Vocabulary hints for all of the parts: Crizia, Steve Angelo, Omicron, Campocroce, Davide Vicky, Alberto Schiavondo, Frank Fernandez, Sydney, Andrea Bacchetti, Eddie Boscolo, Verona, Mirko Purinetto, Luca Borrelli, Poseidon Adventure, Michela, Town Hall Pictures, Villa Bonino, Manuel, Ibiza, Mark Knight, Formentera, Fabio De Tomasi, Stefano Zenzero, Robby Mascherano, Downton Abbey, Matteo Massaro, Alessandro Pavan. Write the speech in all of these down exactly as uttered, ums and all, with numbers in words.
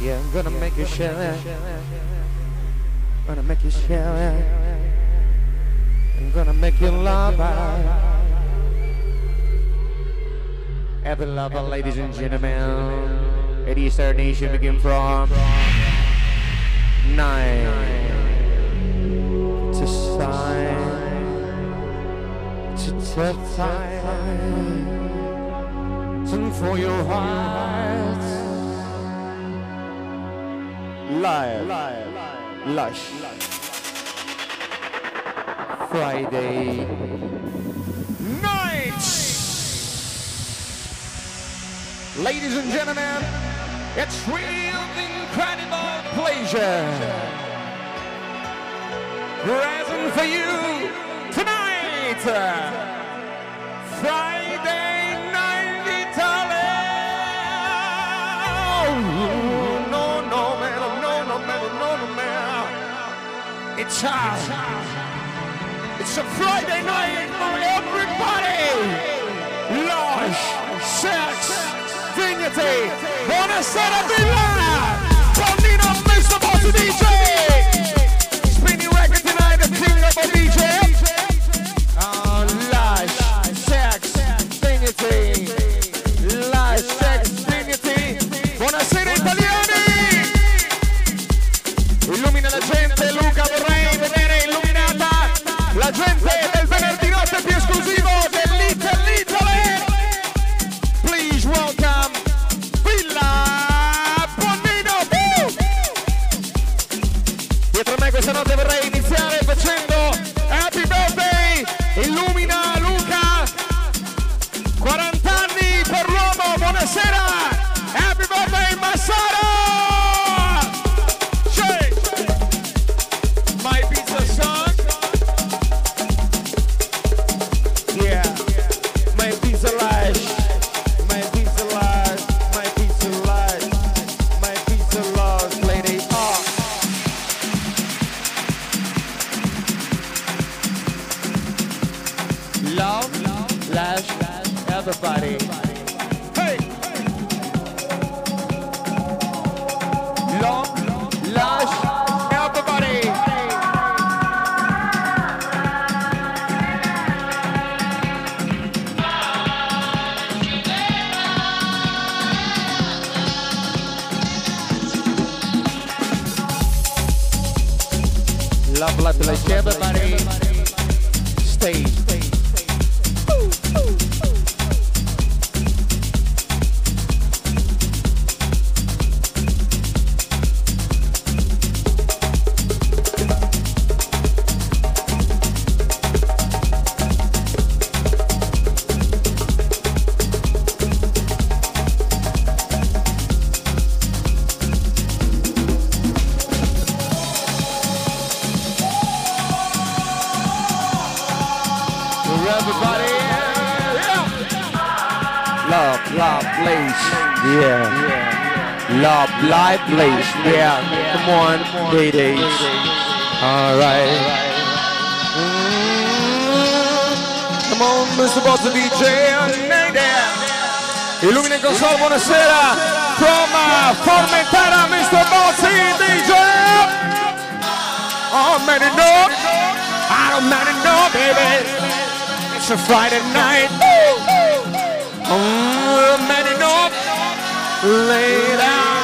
Yeah, I'm gonna make you shine. Gonna make you shine. I'm gonna make you love. Happy love, ladies and gentlemen. It is our nation begin from nine to sign to tough time. Turn for your heart. Live, Lush, Friday night. Ladies and gentlemen, it's real incredible pleasure present for you tonight, Friday night Italy. It's a, it's a Friday night for everybody! Lush, sex, dignity, buonasera Villa! Bambino, mister Boss D J! Spinning record tonight, the king of a D J! Oh, lush, sex, dignity, lush, sex, dignity, buonasera italiani! Illumina la gente, Luca Borrelli! La gente del venerdì notte più esclusivo dell'Italia, Italia. Please welcome Villa Bonnino. Dietro me questa notte vorrei iniziare facendo Happy Birthday, illumina Luca, quaranta anni per l'uomo, buonasera, Happy Birthday Massaro. Everybody. Hey. Long, lush, everybody. Love, love, love, everybody. Stay. Live place, yeah. Come on, ladies. All right. Mm. Come on, mister Boss D J. Illumina il console, buonasera. From uh, Formentera, mister Boss D J. Oh, man, it know. I don't man it know, baby. It's a Friday night. Oh, man, it know. Lay down.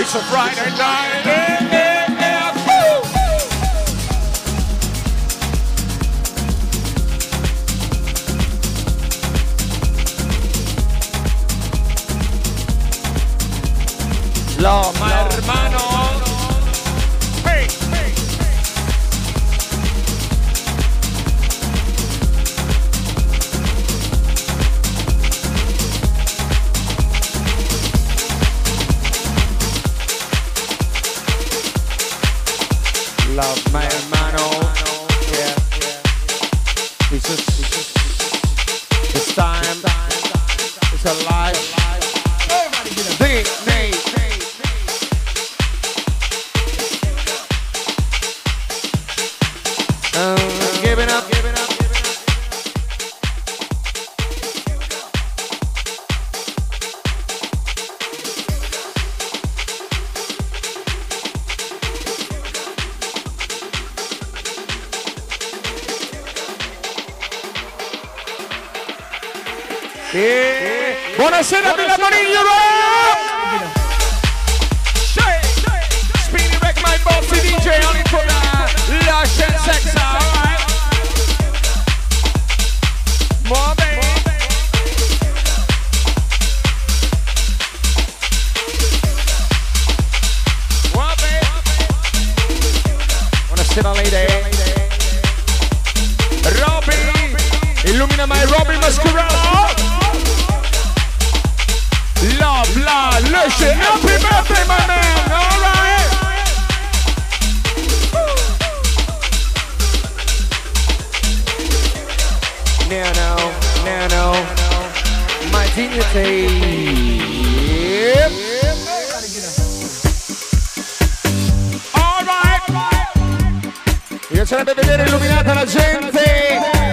It's a Friday night. Yeah, yeah, yeah. Woo, woo. Lo, my hermano. Hey, hey, love my hermano, yeah. It's just, it's just, it's time, it's alive. Everybody get a big name. E... Buonasera, Villa Bonigno! Spinning back my bossy D J only for the lush and sex, alright? More baby! More baby! Buonasera, lady! Robby! Illumina my Robby Mascherano! Love, love, listen, happy birthday, my man, all right? Now, now, now, now, my dignity. Yep. All right. Io sarebbe vedere illuminata la gente.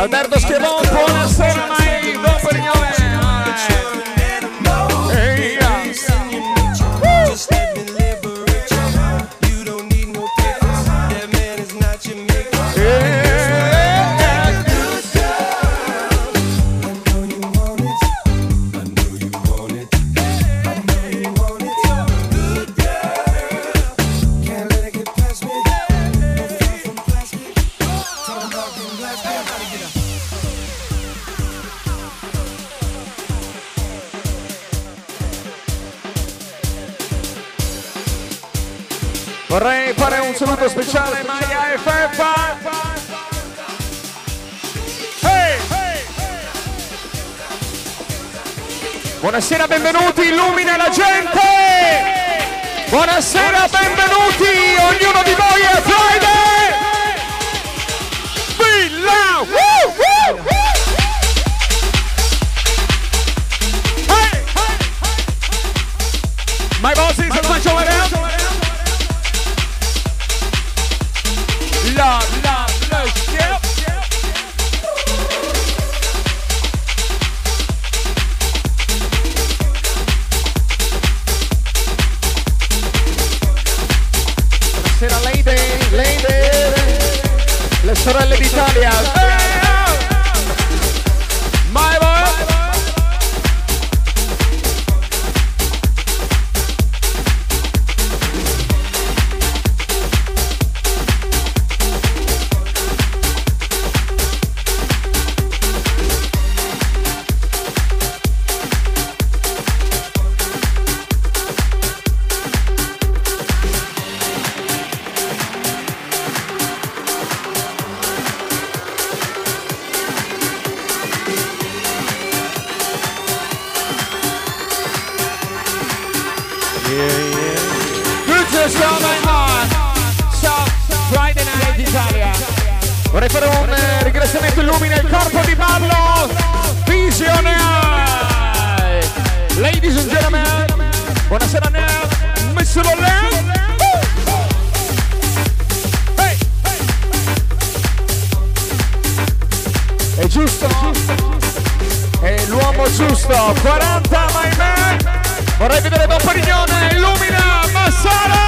Alberto Schiavondo, buonasera, mai buon Perignone. Vorrei fare un saluto speciale Maya e Fefa. Hey, hey, hey. Buonasera, benvenuti, illumina la gente. Buonasera, benvenuti, ognuno di voi è Friday. Villa, woo, woo, woo. Hey, hey, hey. My boss is my giovane. Love, love, love, yep. Buonasera lady, lady, le sorelle d'Italia. My boy. Vorrei fare un eh, ringraziamento, illumina il corpo di ballo visionare. Ladies and gentlemen, buonasera Nel, Mister Olen. Hey, hey. È giusto, è l'uomo giusto, quaranta my man. Vorrei vedere Don Perignone, illumina Massaro.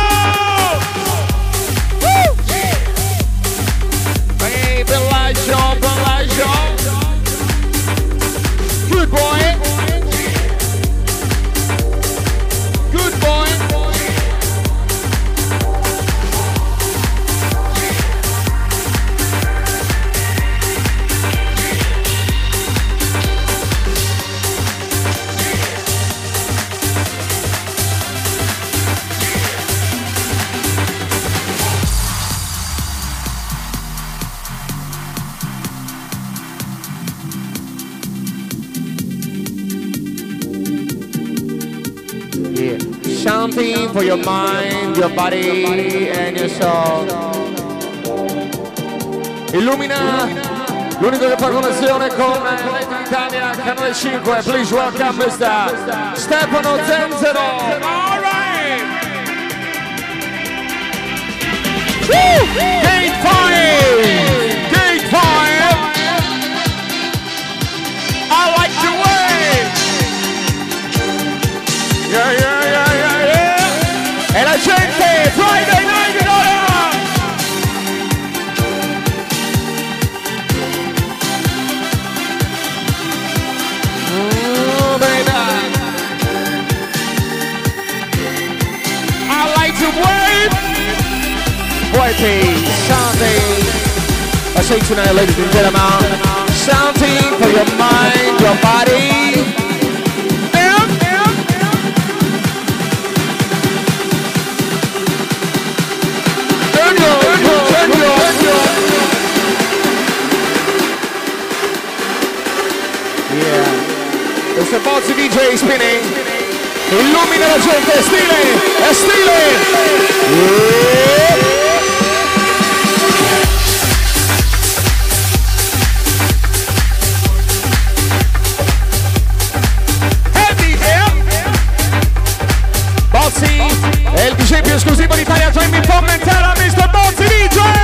Bellagio, Bellagio, good boy, good boy, champagne for your mind, your body and your soul. Illumina l'unico che fa connessione con Italia, Canale cinque, please welcome mister Stefano Zenzero. Gate five! Gate five! I like the way! Yeah, yeah, yeah, yeah, yeah! E la gente, Friday night in order! Oh, baby! I like the way! Whitey, something I say tonight, ladies and gentlemen, something for your mind, your body. And, and, and. Turn your, turn your, turn your, turn your. Yeah, it's about to D J spinning. Illumina la gente, è stile, è stile. Yeah. Esclusivo d'Italia Dream in Formentera, mister Bozzi D J!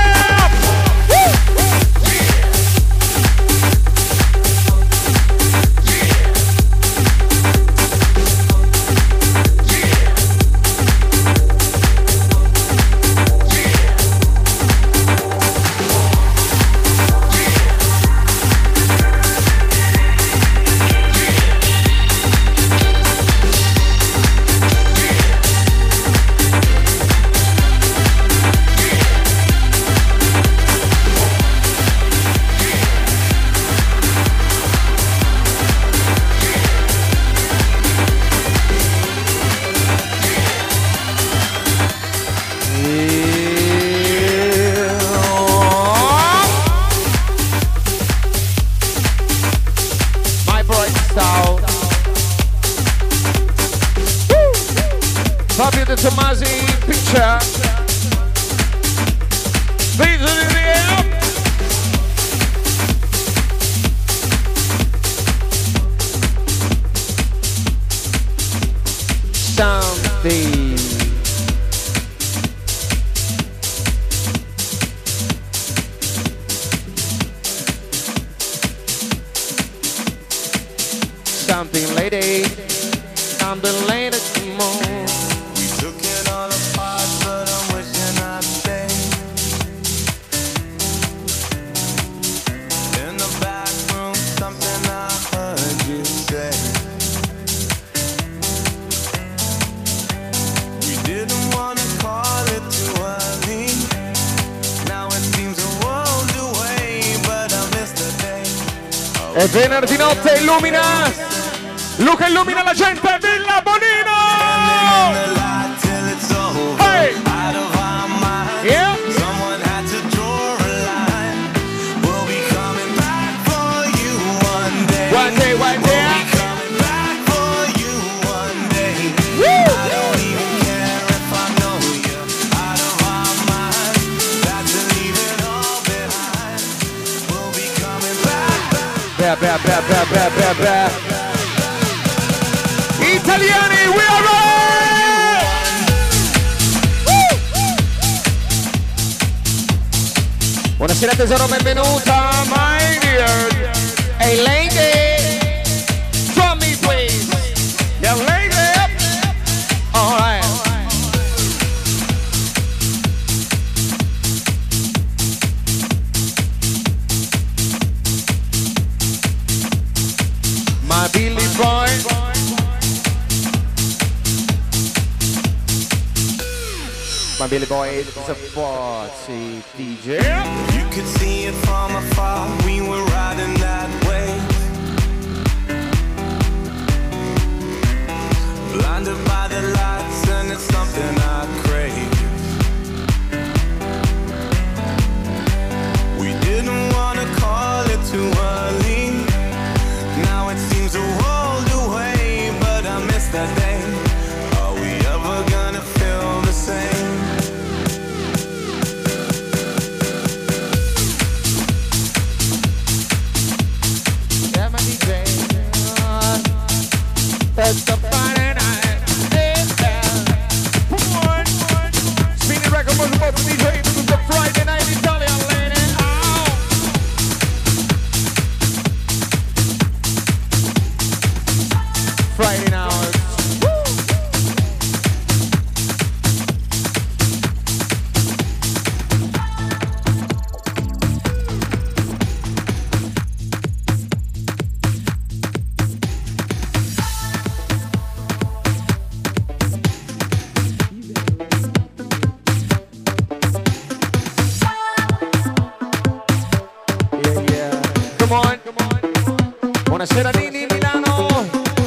That day, are we ever Buonasera Nini, Milano,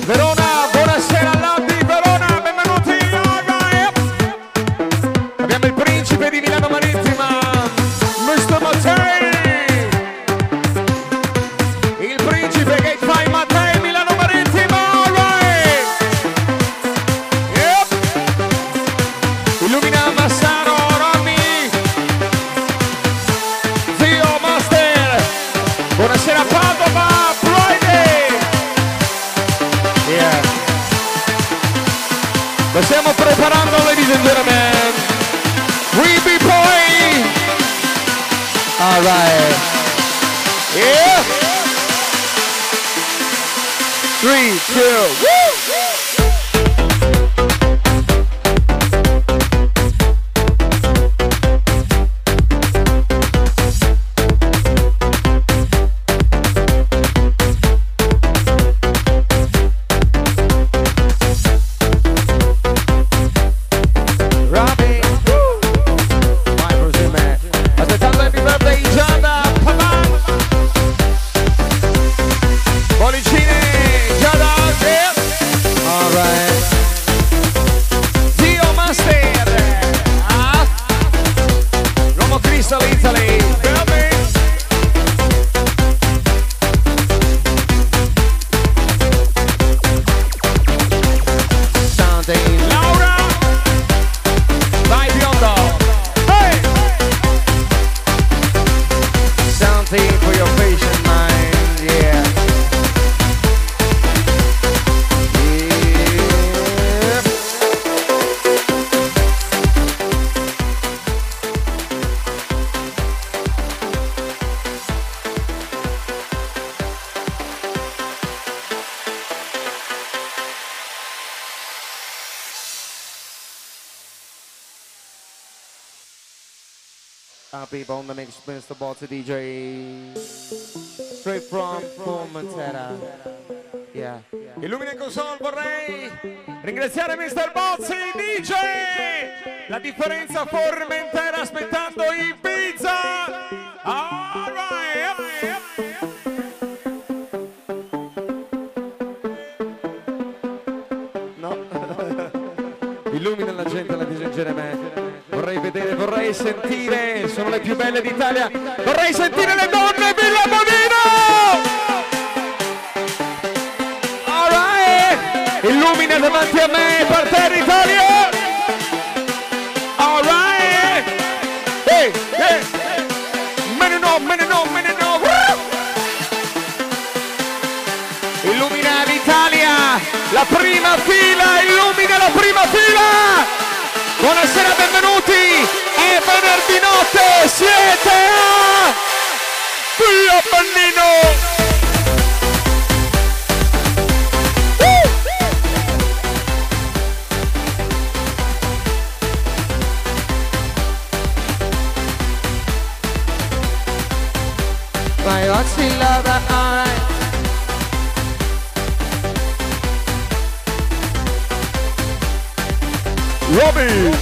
Verona, buonasera Lobby, Verona, benvenuti ragazzi. Abbiamo il principe di Milano Marittima, mister Mattei, il principe che fa i Mattei Milano Marittima, right. Yep. Illumina Massaro, Romy, zio Master, buonasera Padova. Lo stiamo preparando, ladies and gentlemen. We be playing. All right. Yeah. Three, two, woo! People on the mix, mister Bots D J, straight from Formentera. Yeah. Yeah. Illumina console, vorrei ringraziare mister Bots D J. La differenza Formentera aspettando Ibiza. All right. No. Illumina la gente, la disengere me. Vorrei vedere, vorrei sentire, sono le più belle d'Italia, vorrei sentire le donne Villa Bonino! All right! Illumina davanti a me, Parterre Italia! All right! Hey, hey! Me ne no, me ne no, me ne no! Illumina l'Italia, la prima fila, illumina la prima fila! Buonasera, benvenuti, è venerdì notte, siete a Villa Bonino! My heart's in love, alright. Robbie!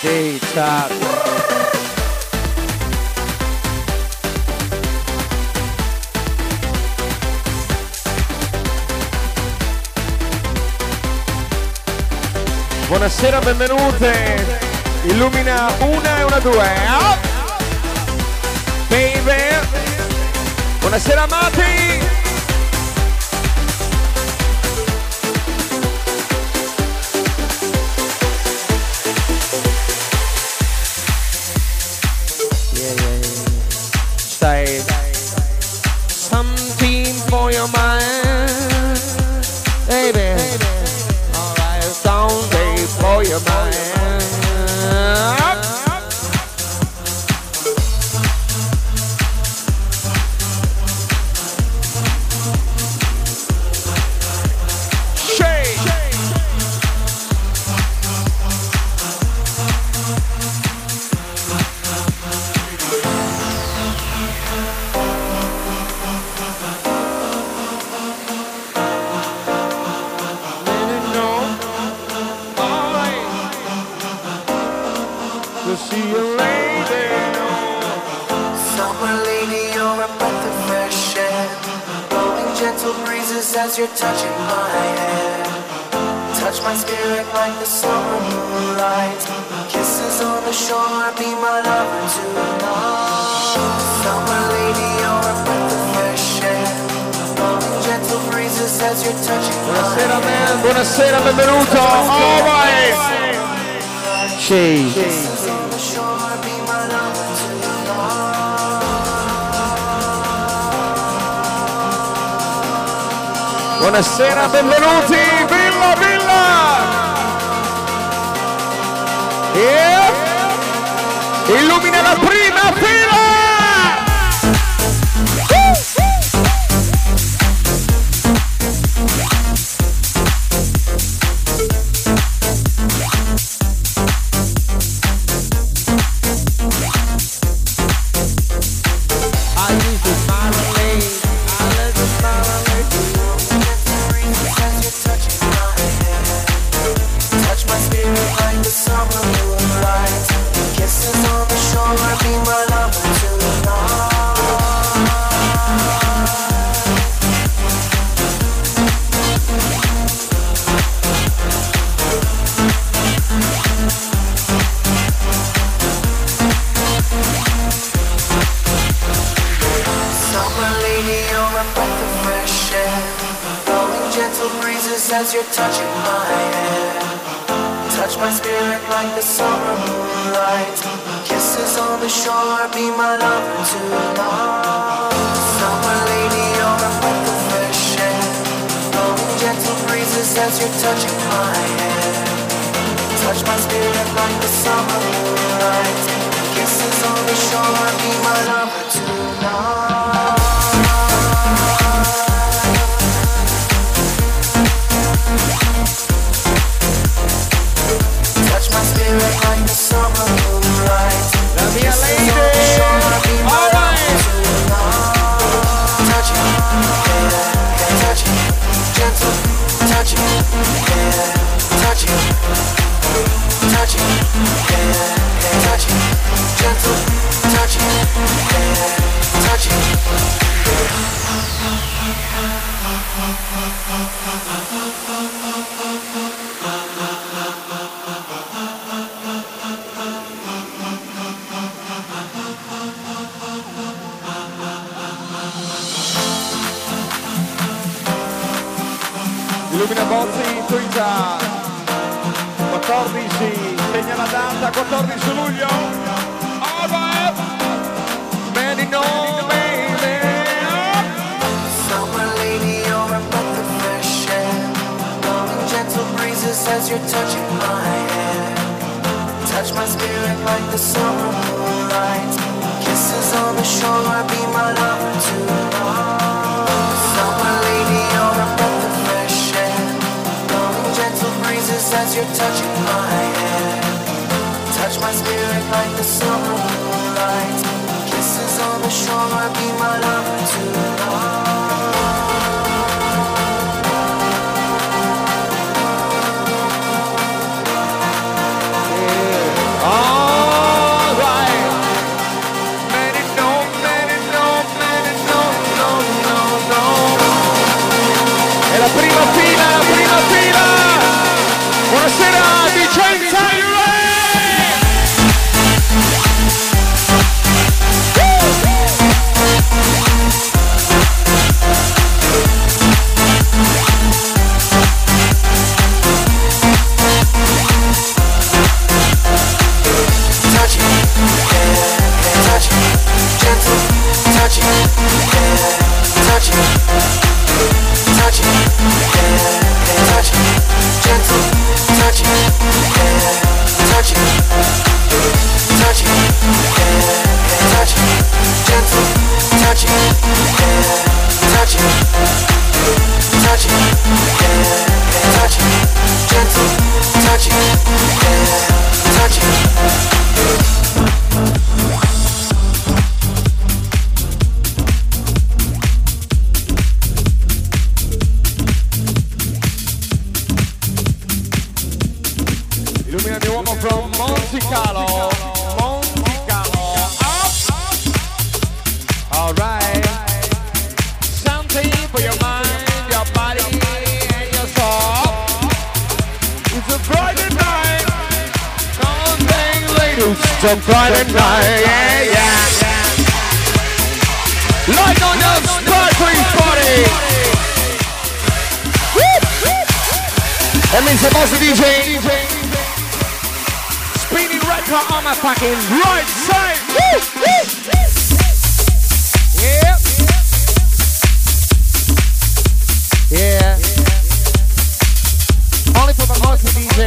J-Top! Buonasera, benvenute! Illumina una e una due! Oh. Baby! Buonasera, Mati! Something for your mind, baby, baby. All right, something for your mind. See you later. Not my lady, you're a breath of fresh air. Blowing gentle breezes as you're touching my hair. Touch my spirit like the summer moonlight. Kisses on the shore, be my lover tonight. Not my lady, you're a breath of fresh air. Blowing gentle breezes as you're touching my hair. Buonasera, man. Buonasera, benvenuto. Oh, vai. Shea. Buonasera, benvenuti, Villa Villa! E illumina la prima fila! Aiuto, parla lei! As you're touching my hair, touch my spirit like the summer moonlight. Kisses on the shore, be my lover tonight. Summer lady, you're a breath of fresh air. Blowing gentle breezes as you're touching my hair. Touch my spirit like the summer moonlight. Kisses on the shore, be my lover tonight. La mia lady, all right. Illumina Bozzi, Twitter, quattordici, segna la data, quattordici luglio, over, many no, baby. Summer lady, you're a breath of fresh air. Blowing gentle breezes as you're touching my hair. Touch my spirit like the summer moonlight. Kisses on the shore, be my lover tonight. Summer lady, you're a breath of fresh air. Gentle breezes as you're touching my hair. Touch my spirit like the summer moonlight. Kisses on the shore, be my lover tonight. All right. Man, it no, man, it no, man, it no, no, no, no. È la prima fila, la prima fila. Buonasera Vicenza! From Monticalo, Monticalo, up, up, up. truth, so bright and bright, yeah, yeah, yeah. Light on the sparkling party. And Mister Bossy D J, spinning red car on my fucking right side. Yep. Yeah. Only for the Bossy D J.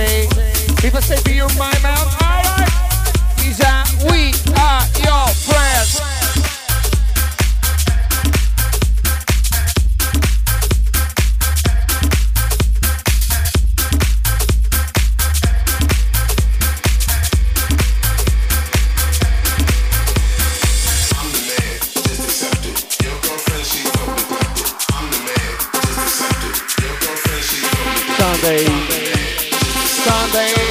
If I say to you my mouth, alright, is that we are your friends. I'm the man, just accept it. Your girlfriend, she's totally neglected. I'm the man, just accept it. Your girlfriend, she's totally neglected. Sunday. Yeah.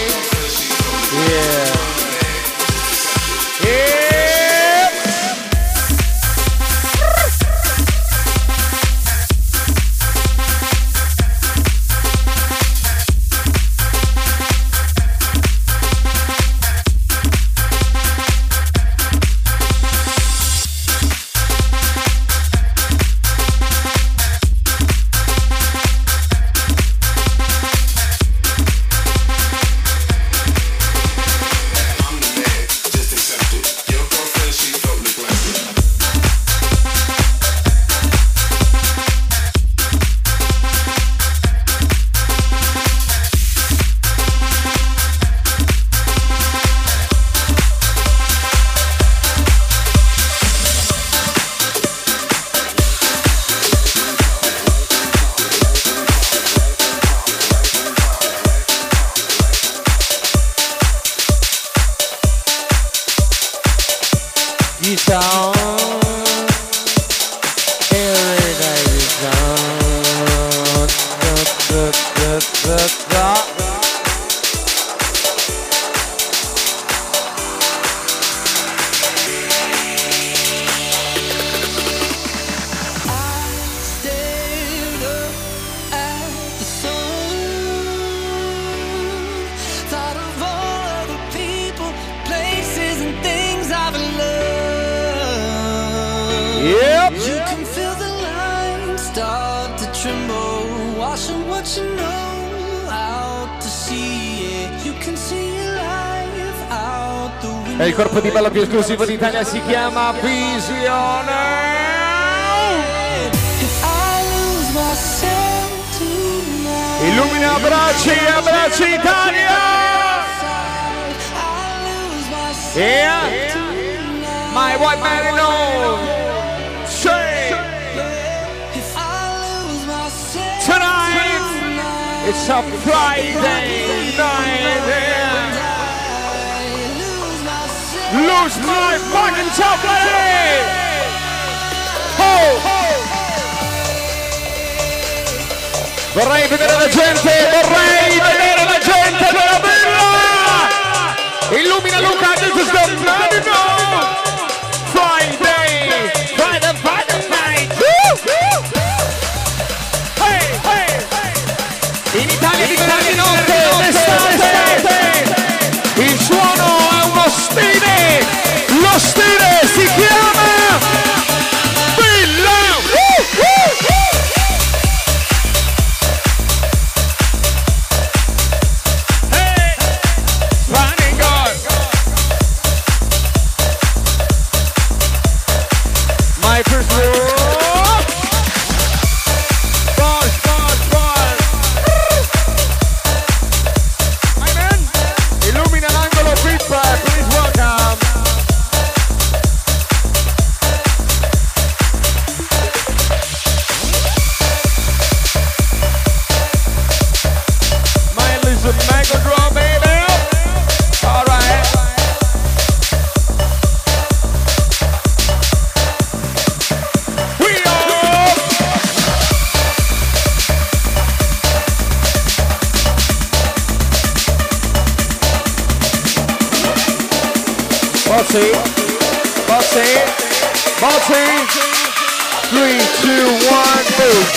Esclusivo d'Italia, si chiama Visione. Illumina, abbracci, abbracci Italia. Yeah, my white man in all. Tonight, it's a Friday night. Lose my fucking chocolate! Ho! Vorrei vedere la gente, vorrei vedere la gente della villa! Illumina Luca, this is the bloody no! Friday! Friday, Friday night! Hey, hey, hey! In Italia di tardi notte, l'estate! Il suono è uno stile! Lo stile si chiama Villa! Uh, uh, uh. Hey! Running God! My first love! God, God, God! My man! Illumina l'angolo feedback, please welcome! three, two, one, move.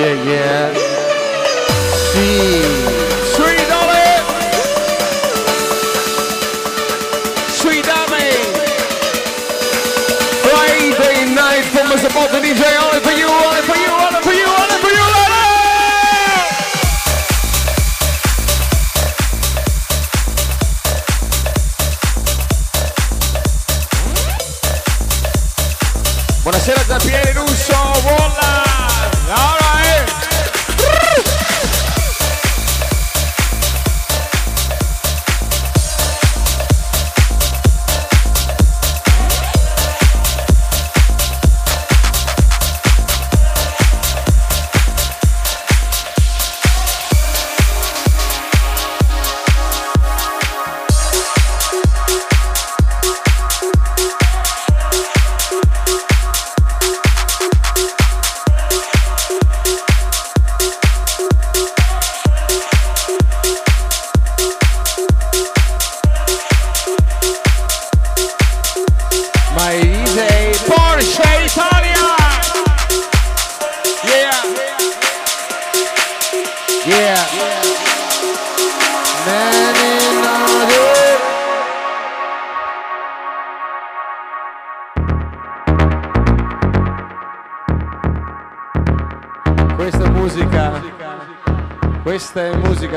yeah, yeah. Sì. Sweet Dolly. Sweet Dolly. Friday night from Mister Porto D J. Only for you, only for you, only for you, only for you, Lolo. Buonasera da Pieri Russo. Vola. All right.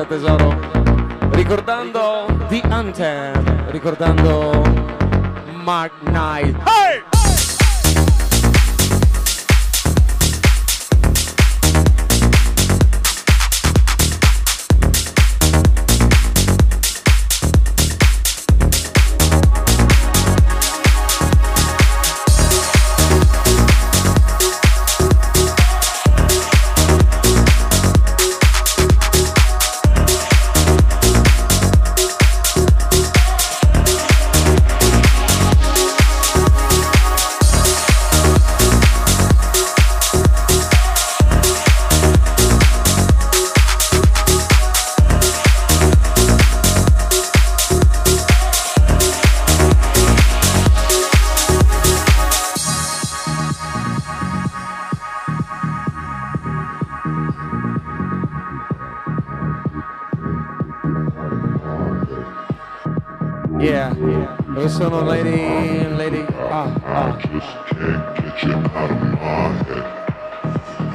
Tesoro, ricordando The Anthem, ricordando Mark Knight. Hey! Sono Lady, Lady, ah, ah. I just can't get you out of my head.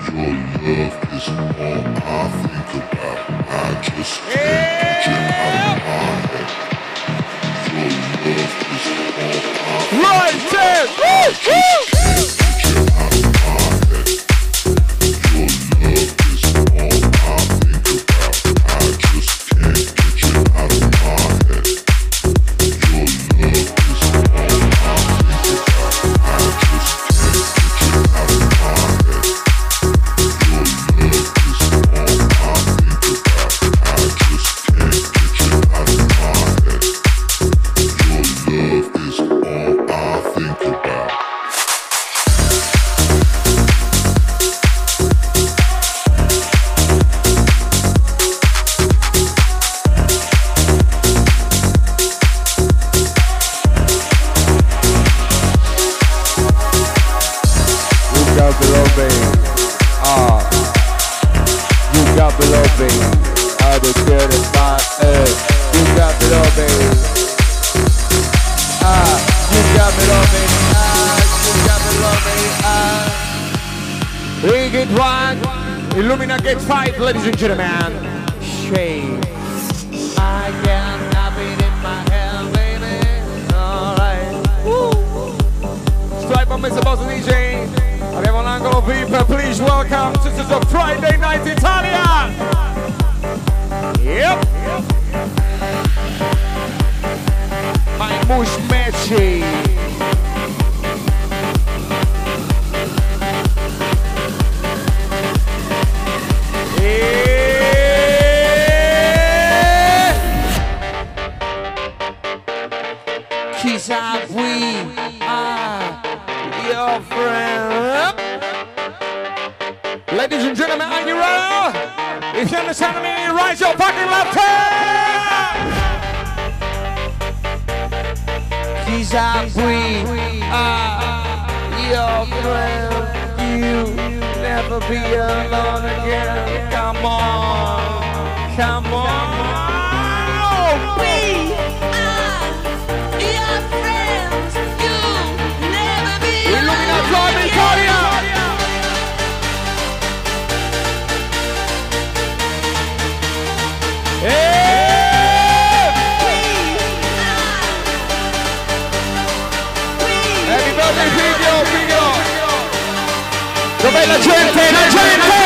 Your love is all I think about. I just can't get you out of my head. Your love is all I think about. Right, Ted! I just can't get you out of my head. Your love is all I think about. I just can't get you out of my head. We are your friend. You never never be alone again. Come on, come on. We are your friends. You'll never be alone again. Dov'è la gente? La gente!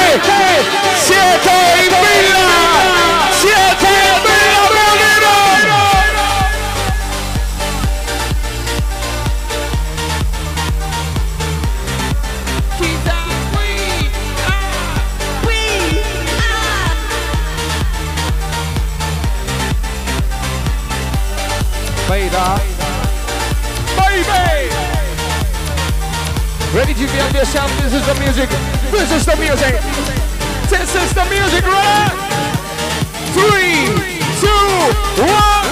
Siete in villa! Siete in villa, bravino! Chi da qui? Ah! Qui! Ah! Vai da! Vai da! Ready to feel yourself, this is the music, this is the music, this is the music, right? Three, two, one!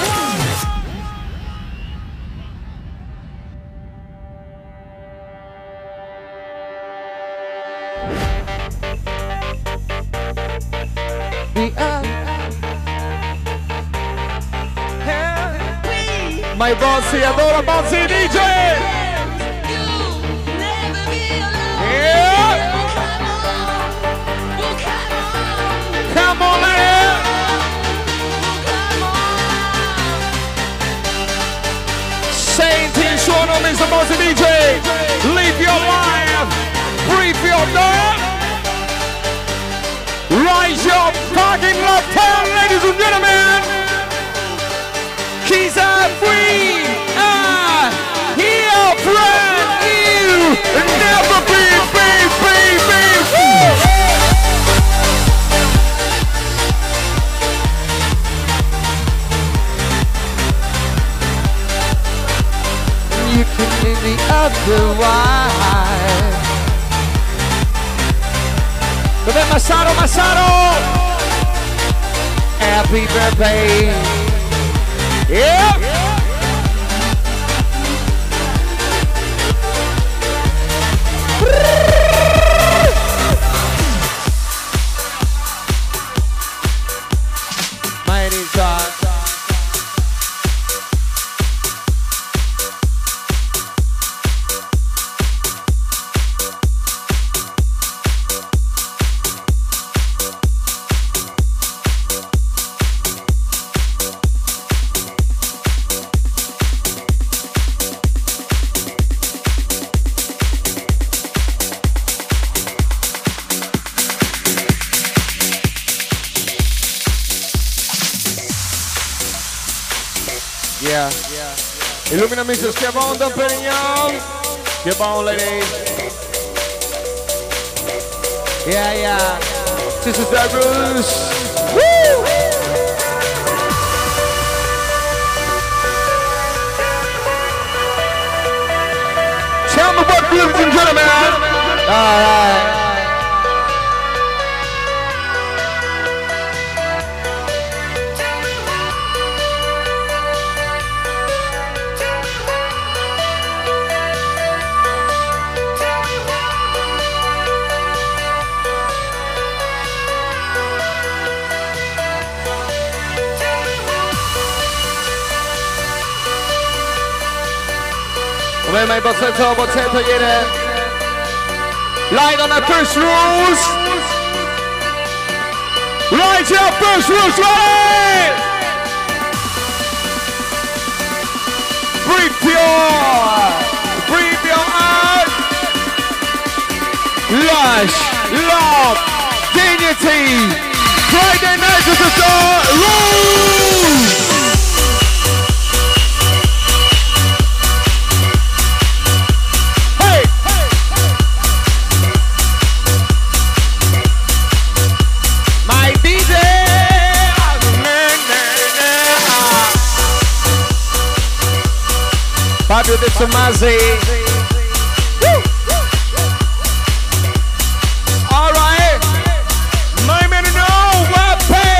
My bossy, adora bossy D J! Come on, man. Senti il suono, mister Bossy D J. Live your life. Breathe your door. Rise your fucking left hand, ladies and gentlemen. Kids are free. Ah, your friend, you never be, be, be, be, be. The otherwise. Dov'è Massaro, Massaro? Happy birthday. Yeah. Yeah. Illumina mister Schiavondo, Perignon. Schiavondo, ladies. Yeah, yeah. This is the rules. Woo! Tell me what, ladies and gentlemen. All right. Come mai bozzetto, bozzetto ieri. Light on the first rules. Light your first rules, right? Breathe your, breathe your out. Lush, love, dignity. Friday night is the rules. Fabio De Tomasi. All right. My men know what pay.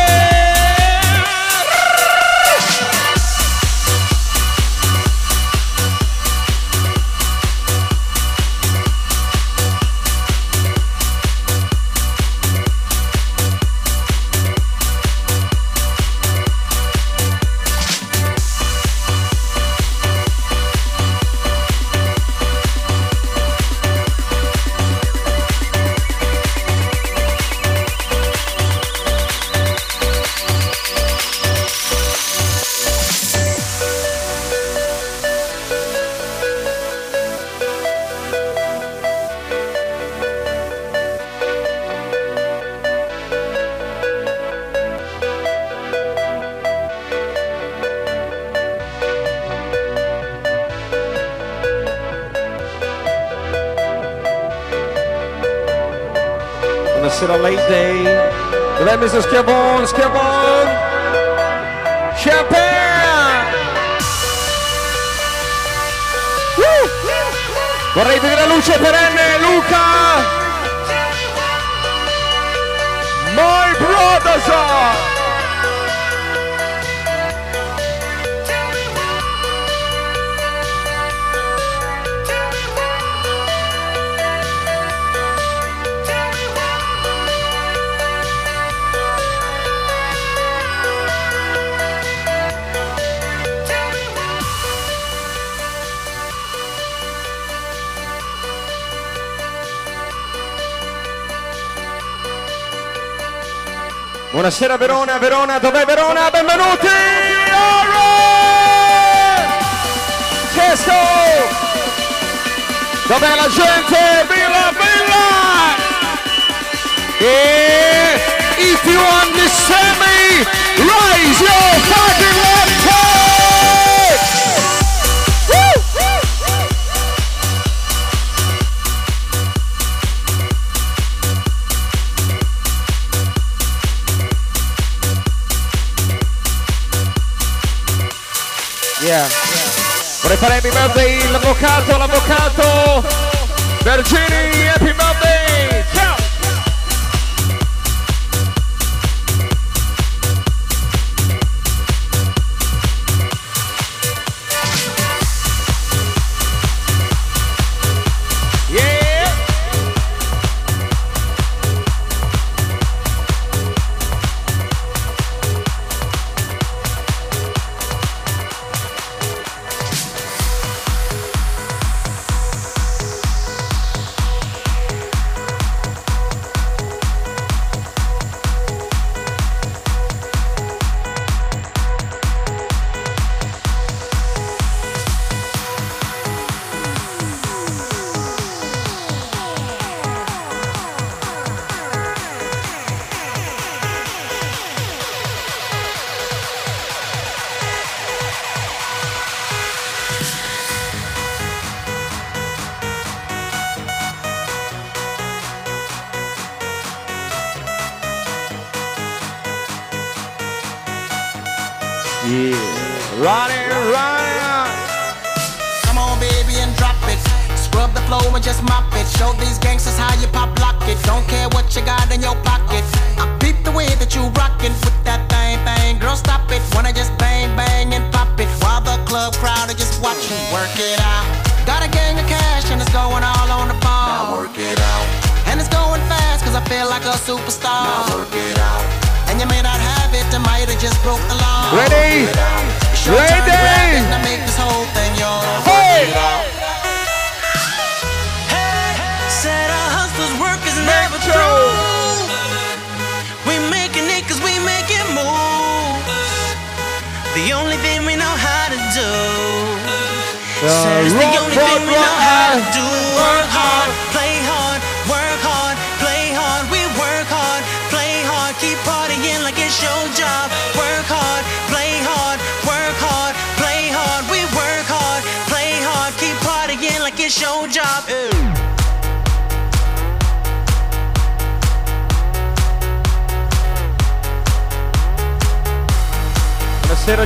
buonasera Late Day, dov'è mister Schiavon? Schiavon! Champagne! Uh! Vorrei vedere la luce per N, Luca! My brothers! Buonasera Verona, Verona, dov'è Verona? Benvenuti! Right! Chiesto! Dov'è la gente? Villa, villa! E... If you understand me, raise your fucking left Yeah. Yeah, yeah. Vorrei fare Happy Birthday, l'avvocato, l'avvocato Vergini, Happy Birthday, ciao!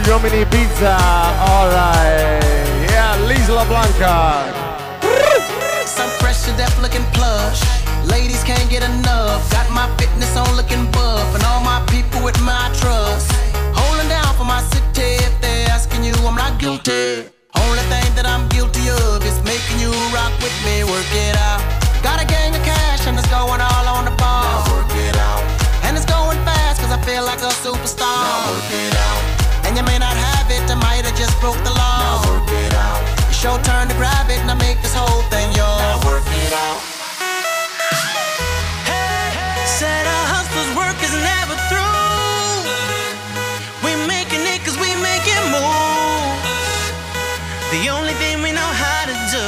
Gli uomini Ibiza, alright, yeah, l'Isla Blanca. Some fresh and deaf looking plush, ladies can't get enough. Got my fitness on looking buff, and all my people with my trust. Holding down for my city, if they're asking you, I'm not guilty. Only thing that I'm guilty of is making you rock with me, work it out. Got a gang of cash and it's going all on the ball. Now work it out. And it's going fast cause I feel like a superstar. Now work it out. You may not have it, I might have just broke the law. Now work it out. It's your turn to grab it, and I make this whole thing yours. Now work it out. Hey, hey. Said a hustler's work is never through. We making it cause we make it move. The only thing we know how to do.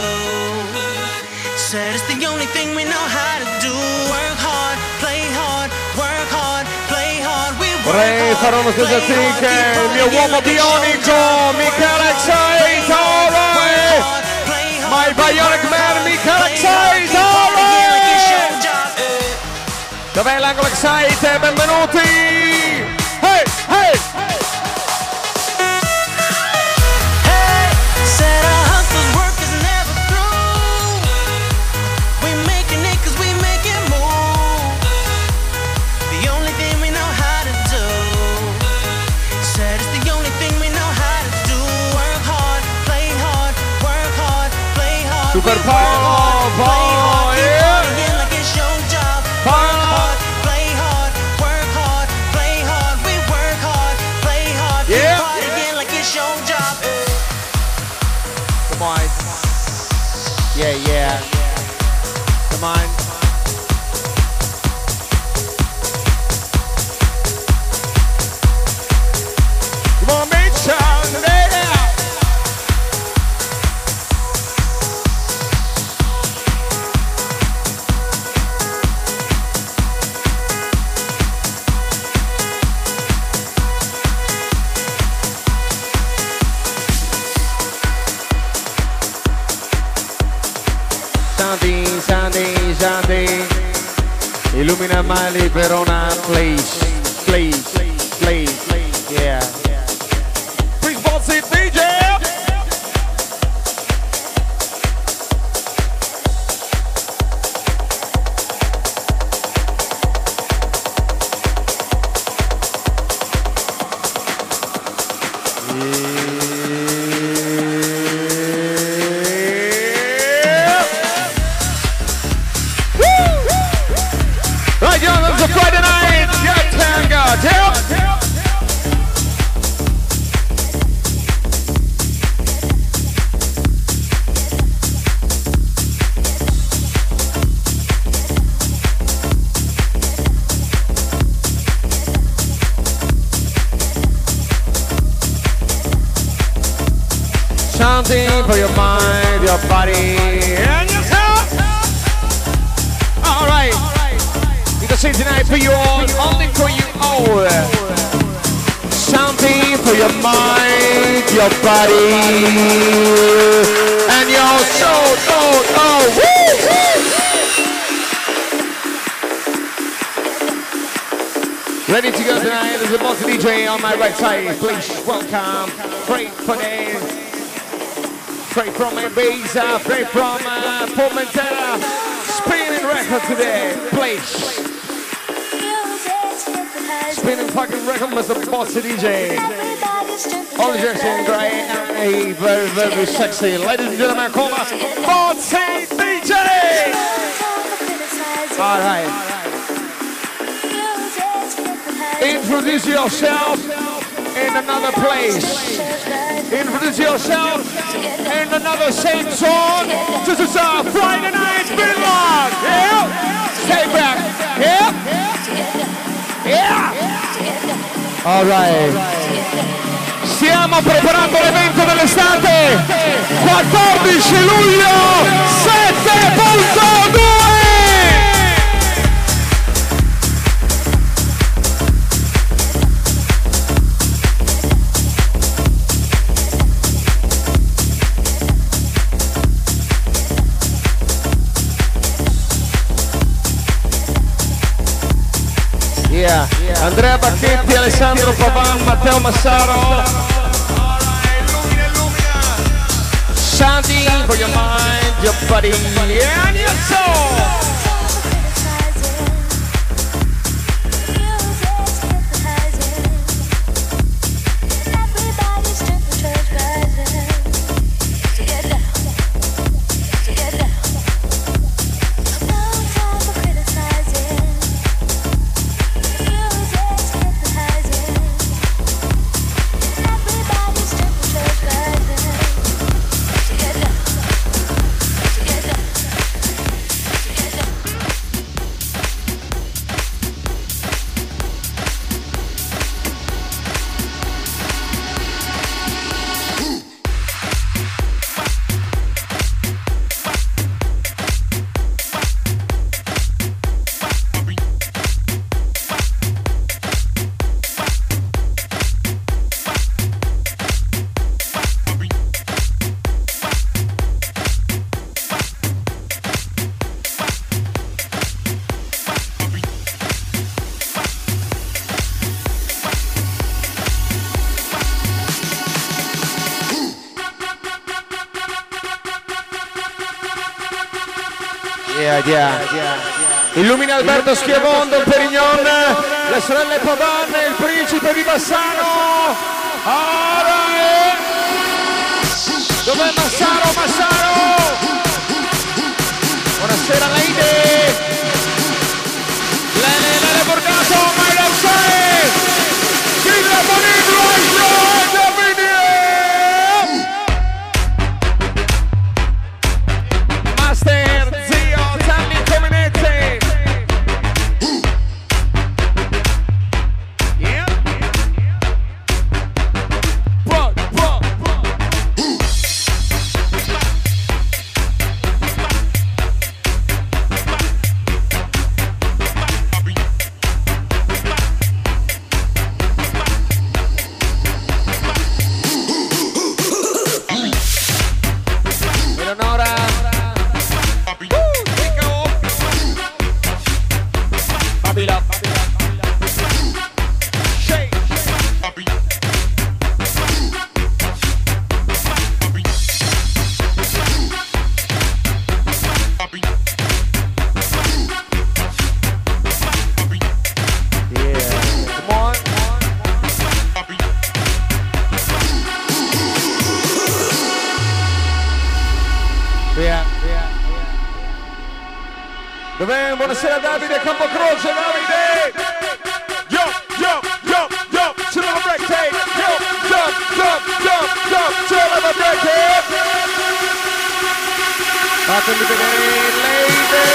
Said it's the only thing we know how to do. Work hard, play hard, work hard, play hard. We work hard. Fare uno stesso trick, il mio uomo bionico Michela Excited, alright, my bionic man Michela Excited, alright. bella angolo Excite, benvenuti! Hey, hey, hey. Super Paolo, Paolo, yeah. Paolo, yeah. Come on, yeah, yeah, come on. Illumina Mali, Verona, please, please, please, please, yeah. Big Bossy D J! For your mind, your body, and yourself. All right, you can see tonight for you all, only for you all. Something for your mind, your body, and your soul. soul, soul. Woo, woo. Ready to go tonight? There's a boss D J on my right side. Please welcome Frank Fernandez. Straight from Ibiza, straight from uh, Formentera, spinning record today, please. Spinning fucking record with the bossy D J. All dressed in grey and very, very sexy. Ladies and gentlemen, call us bossy D J! Alright. Introduce yourself in another place. Introduce yourself in another safe zone. This is our Friday night belong. Yeah, stay back. Yeah, yeah. All right. Stiamo preparando l'evento dell'estate. quattordici luglio, sette punto due. Yeah. Yeah. Andrea Bacchetti, Alessandro Pavan, Matteo Massaro. Shanti for your mind, your body, and your soul. yeah, yeah. Illumina Alberto Schiavondo, il Perignon, le sorelle Pavan, il principe di Bassano. Dov'è Massaro? Massaro! Buonasera Leide! Lene, Lene Borgato, mai da usare! Silva Bonito! Buonasera Davide, Campocroce, Davide! Yo, yo, yo, yo, ce l'ho break tape! Yo, yo, yo, yo, yo, ce l'ho break tape! Fatemi vedere lady!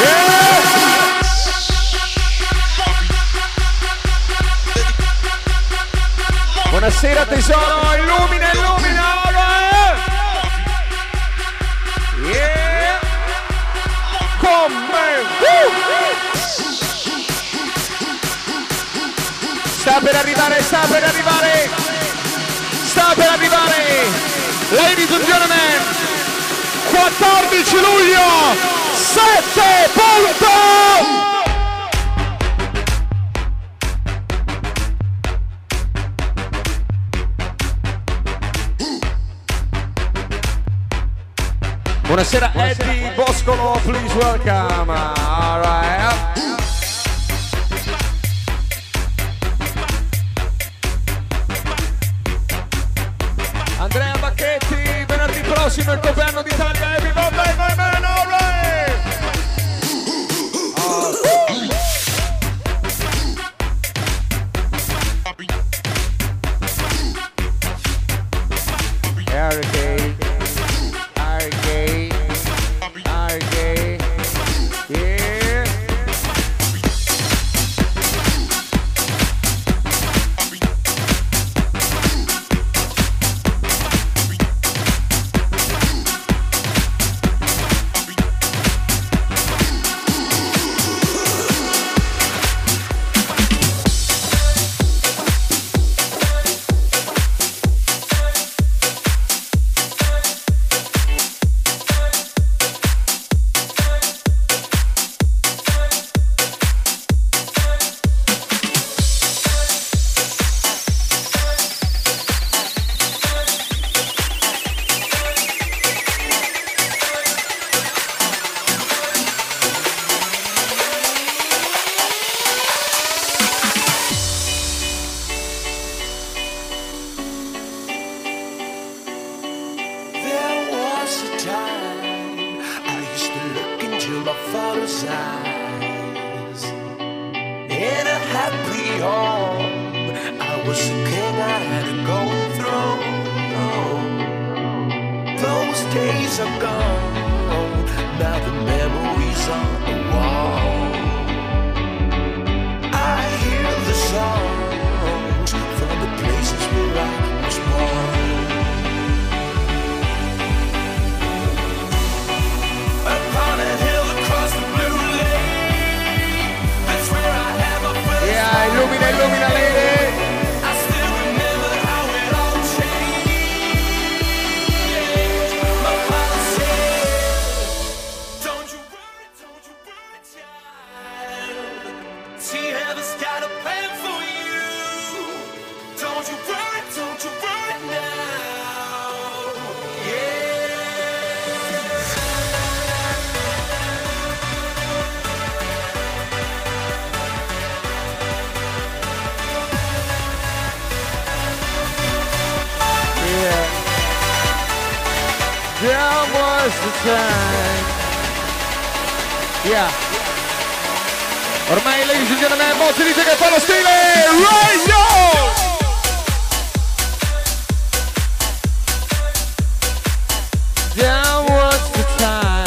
Yeah! Buonasera tesoro, illumina, illumina! Sta per arrivare, sta per arrivare, sta per arrivare, ladies and gentlemen, quattordici luglio, sette punto! Buonasera, buonasera Eddie Boscolo, please welcome. All right. Andrea Bacchetti, venerdì prossimo il governo d'Italia. Happy birthday, my man, all right. All right. There was a time. Yeah. Ormai ladies and gentlemen, molti dite che fa lo stile. Rise up! There was the time.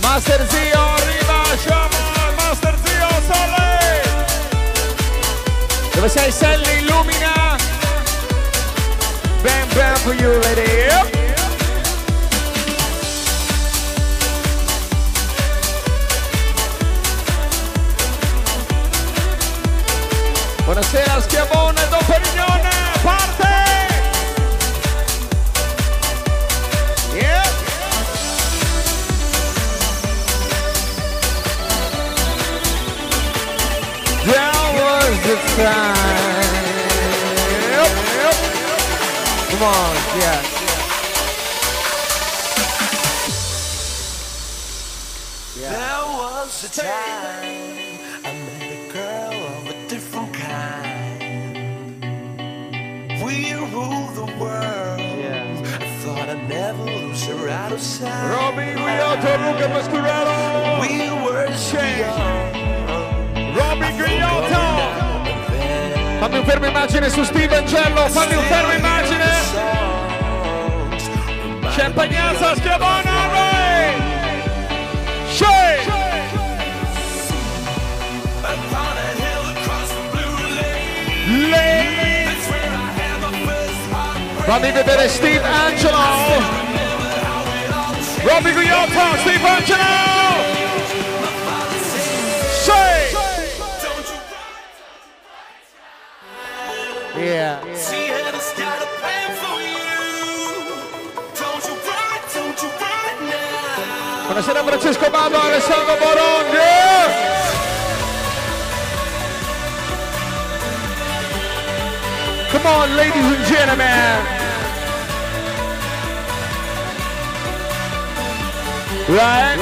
Master Zio arriva, Shaman, Master Zio sale. Dove sei Sally? Illumina. Bam bam for you lady. Up. Buonasera Schiavone, Don Perignon, parte! Yeah! There was the time. Yep, yep. Come on, yeah. Yeah. There was the time. Roby, Griotto, Luca Mascurano, we were changed. Roby Griotto, fammi un fermo immagine su Steve Angelo, fammi un fermo immagine. Champagnazza, Schiavone, Ray, Shea. Fammi vedere Steve Angelo. Roby Gugliotto, Steve Angelo! Say! Yeah. She had a got a plan for you. Don't you run, don't you run now. Buonasera Francesco Bado, Alessandro Pavan. Yeah! Come on, ladies and gentlemen. Right.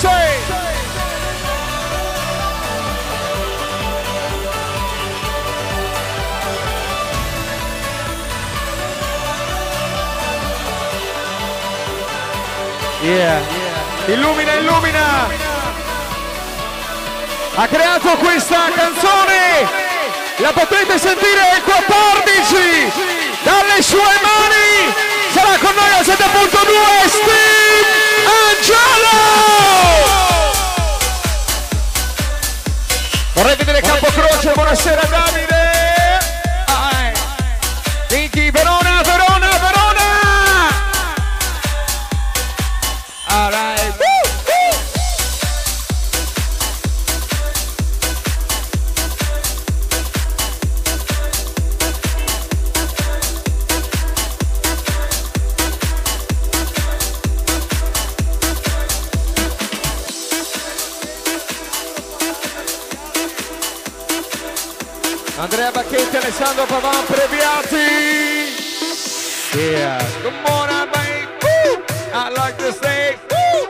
Say. Yeah. Illumina, illumina. Ha creato questa canzone. La potete sentire alle quattordici dalle sue mani. Sarà con noi al sette punto due Steve Angelo! Vorrei vedere Campocroce, buonasera Davide! Vicky, Verona, Verona, Verona! All right. Andrea Bacchetti, Alessandro Pavan, Previati. Yeah. Good morning, mate. Woo! I like to say. Woo!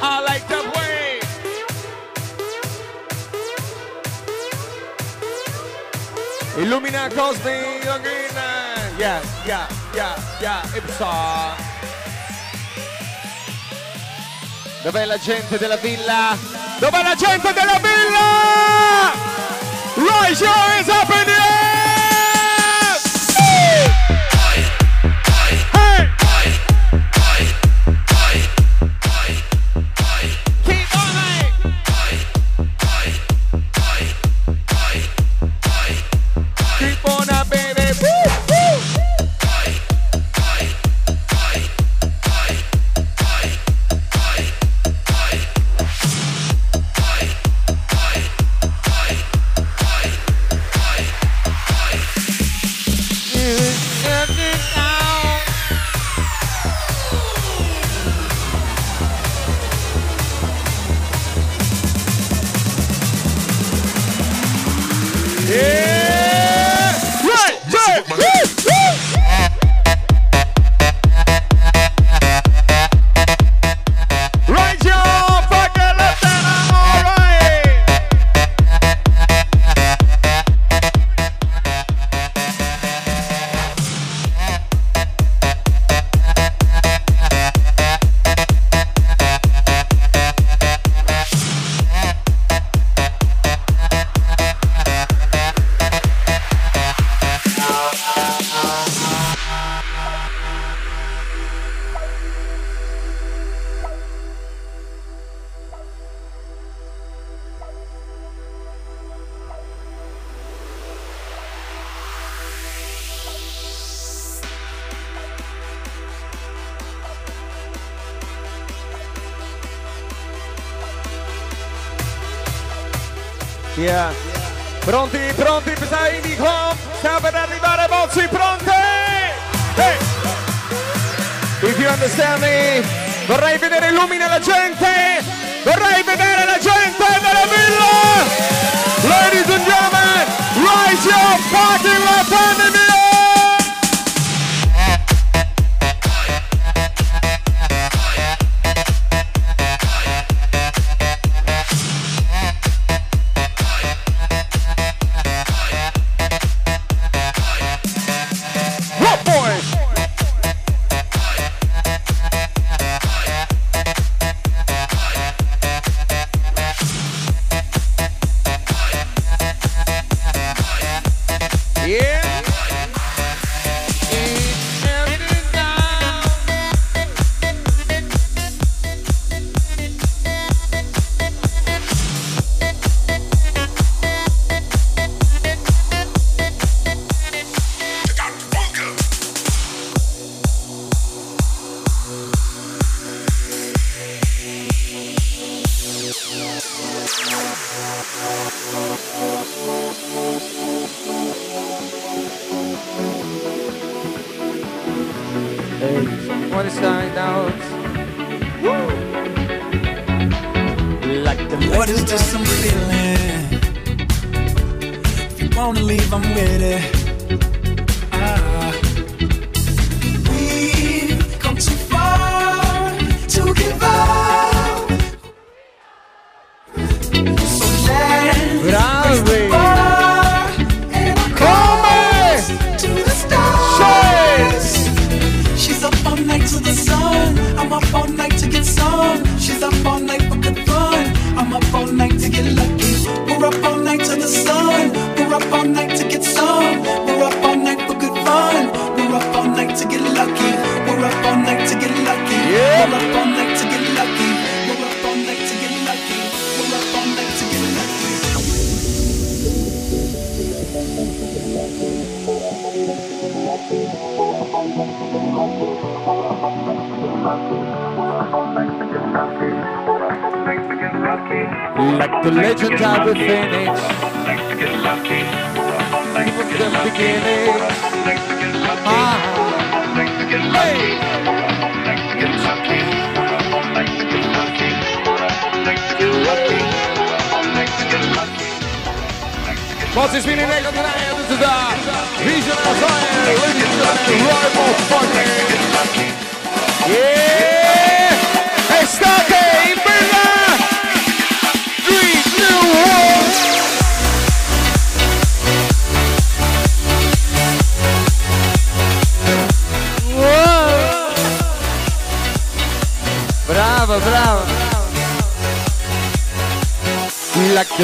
I like that way. Illumina Cosby, Yogina. Yeah, yeah, yeah, yeah. Ipsa. Dov'è la gente della villa? Dov'è la gente della villa? Rise your hands up in the air! Hey! Keep on it! Keep on it, baby! Woo! Yeah. Pronti, pronti, pesai di Hop, sta per arrivare Bozzi, pronti! Hey. If you understand me, vorrei vedere illumina la gente, vorrei vedere la gente della villa! Ladies and gentlemen, rise your fucking left hand in the air!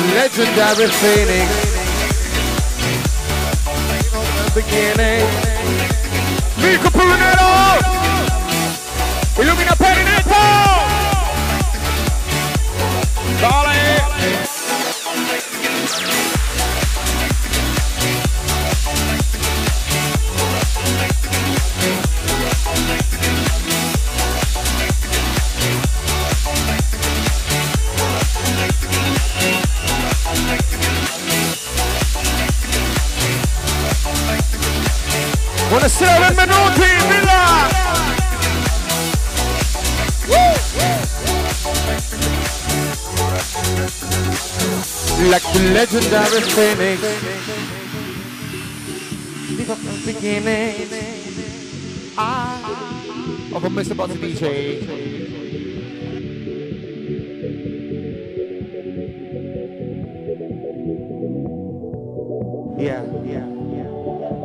Legendary Phoenix beginning. Mirko Purinetto illumina Purinetto. Dale. Buonasera, benvenuti in villa! Woo! Like the legendary Phoenix. Ah, ho commesso un po' di D J.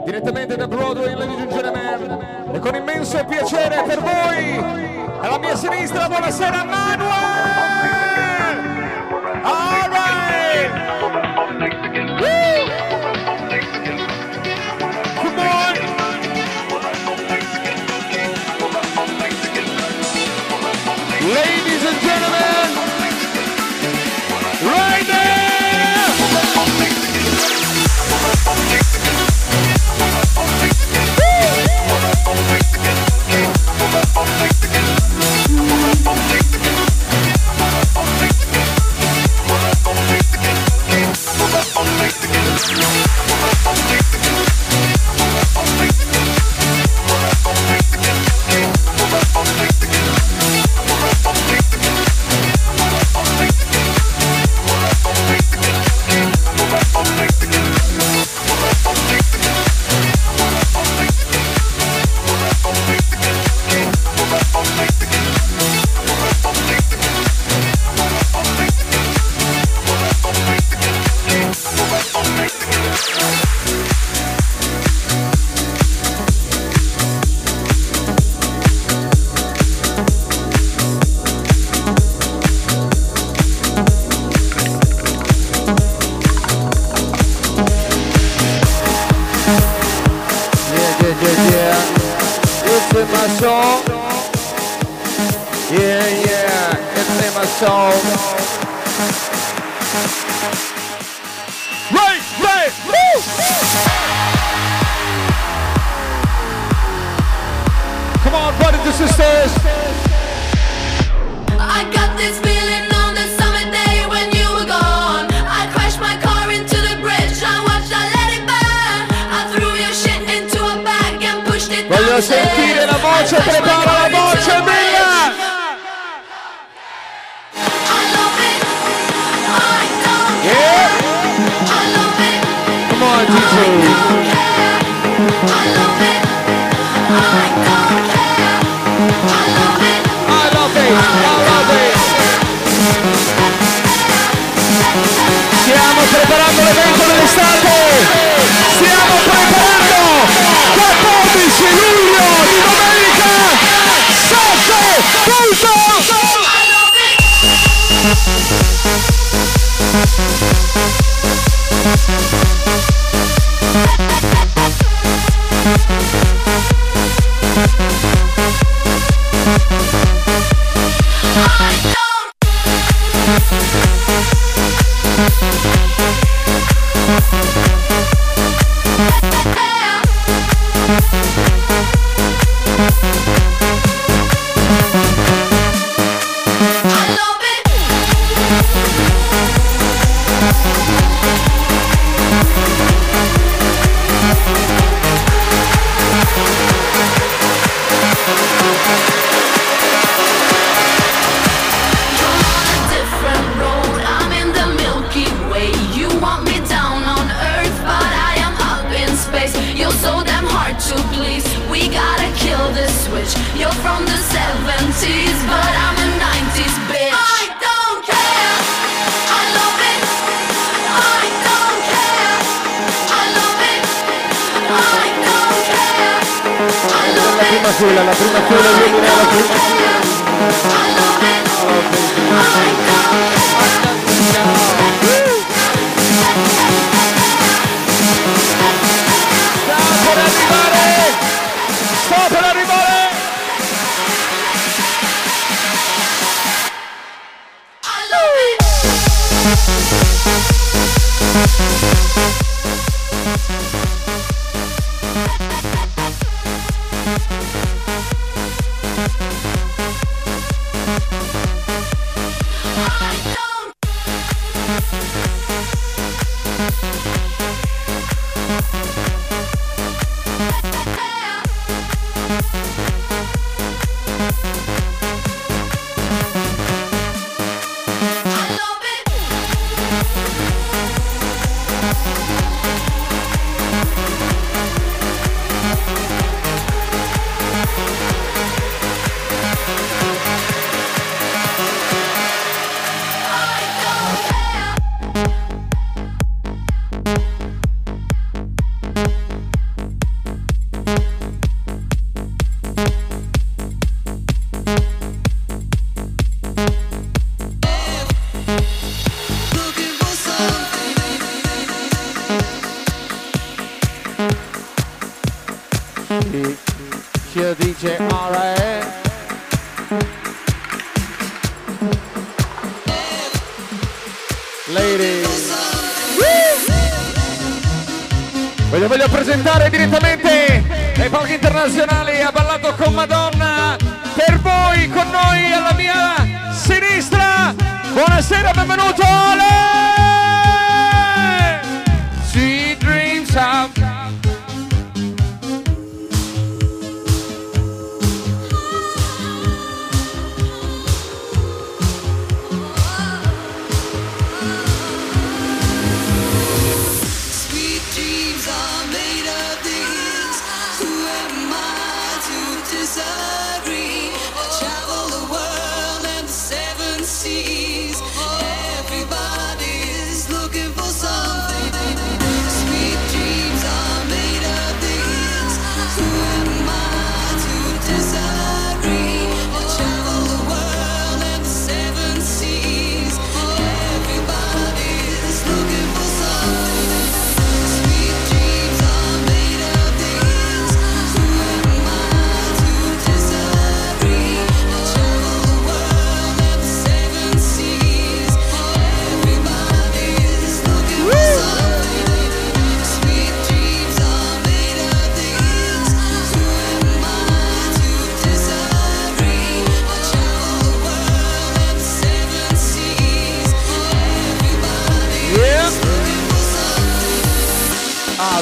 Direttamente da Broadway, ladies and gentlemen, e con immenso piacere per voi, alla mia sinistra, buonasera Manuel! All right! Woo! Good morning! Ladies and gentlemen, right there! I'll take the soul. Right, right, woo! Come on, brothers and sisters. I got this feeling on the summer day when you were gone. I crashed my car into the bridge. I watched, I let it burn. I threw your shit into a bag and pushed it down. Voglio sentire la voce, prepara la voce, mia! Stiamo preparando l'evento dell'estate, stiamo preparando quattordici luglio di domenica sette punto.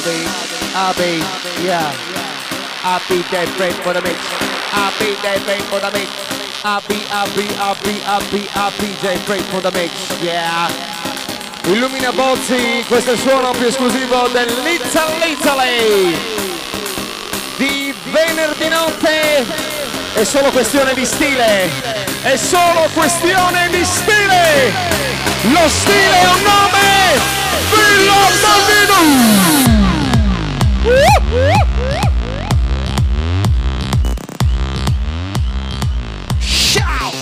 be, I'll be, yeah. I'll be there friend for the mix. I'll be there friend for the mix. I'll be, I'll be, I'll be, I'll be, I'll be there friend for the mix, yeah. Illumina Bozzi, questo è il suono più esclusivo del Little Italy di venerdì notte. È solo questione di stile, è solo questione di stile. Lo stile è un nome, Villa Salvino. Ciao.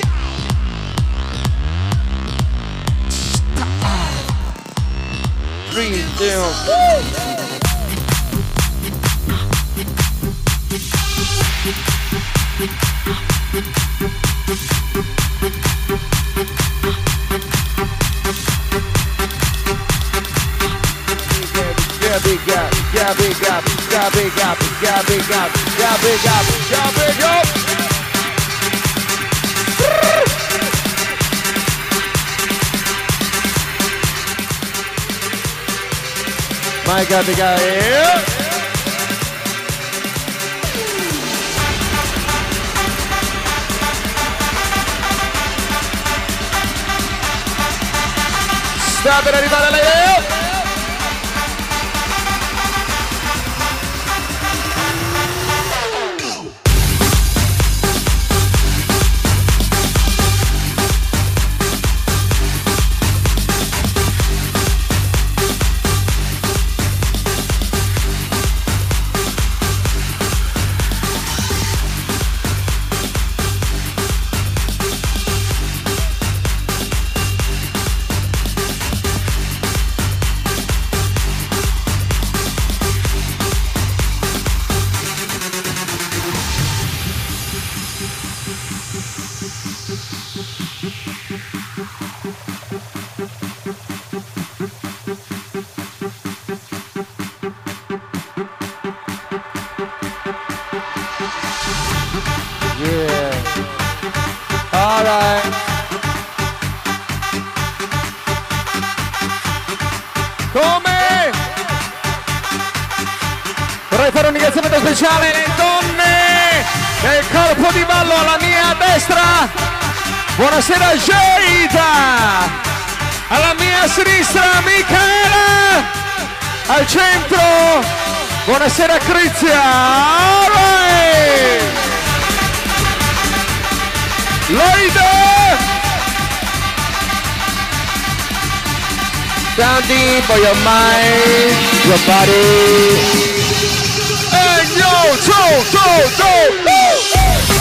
Three, two. Big up, yeah, big up, yeah, big up, yeah, big up, yeah, big up. My God, big up, yeah. Sta per arrivare lei. Buonasera Geita, alla mia sinistra Michela, al centro, buonasera Crizia, right. Loide, down deep for your mind, your body, and yo, go, go, go, go.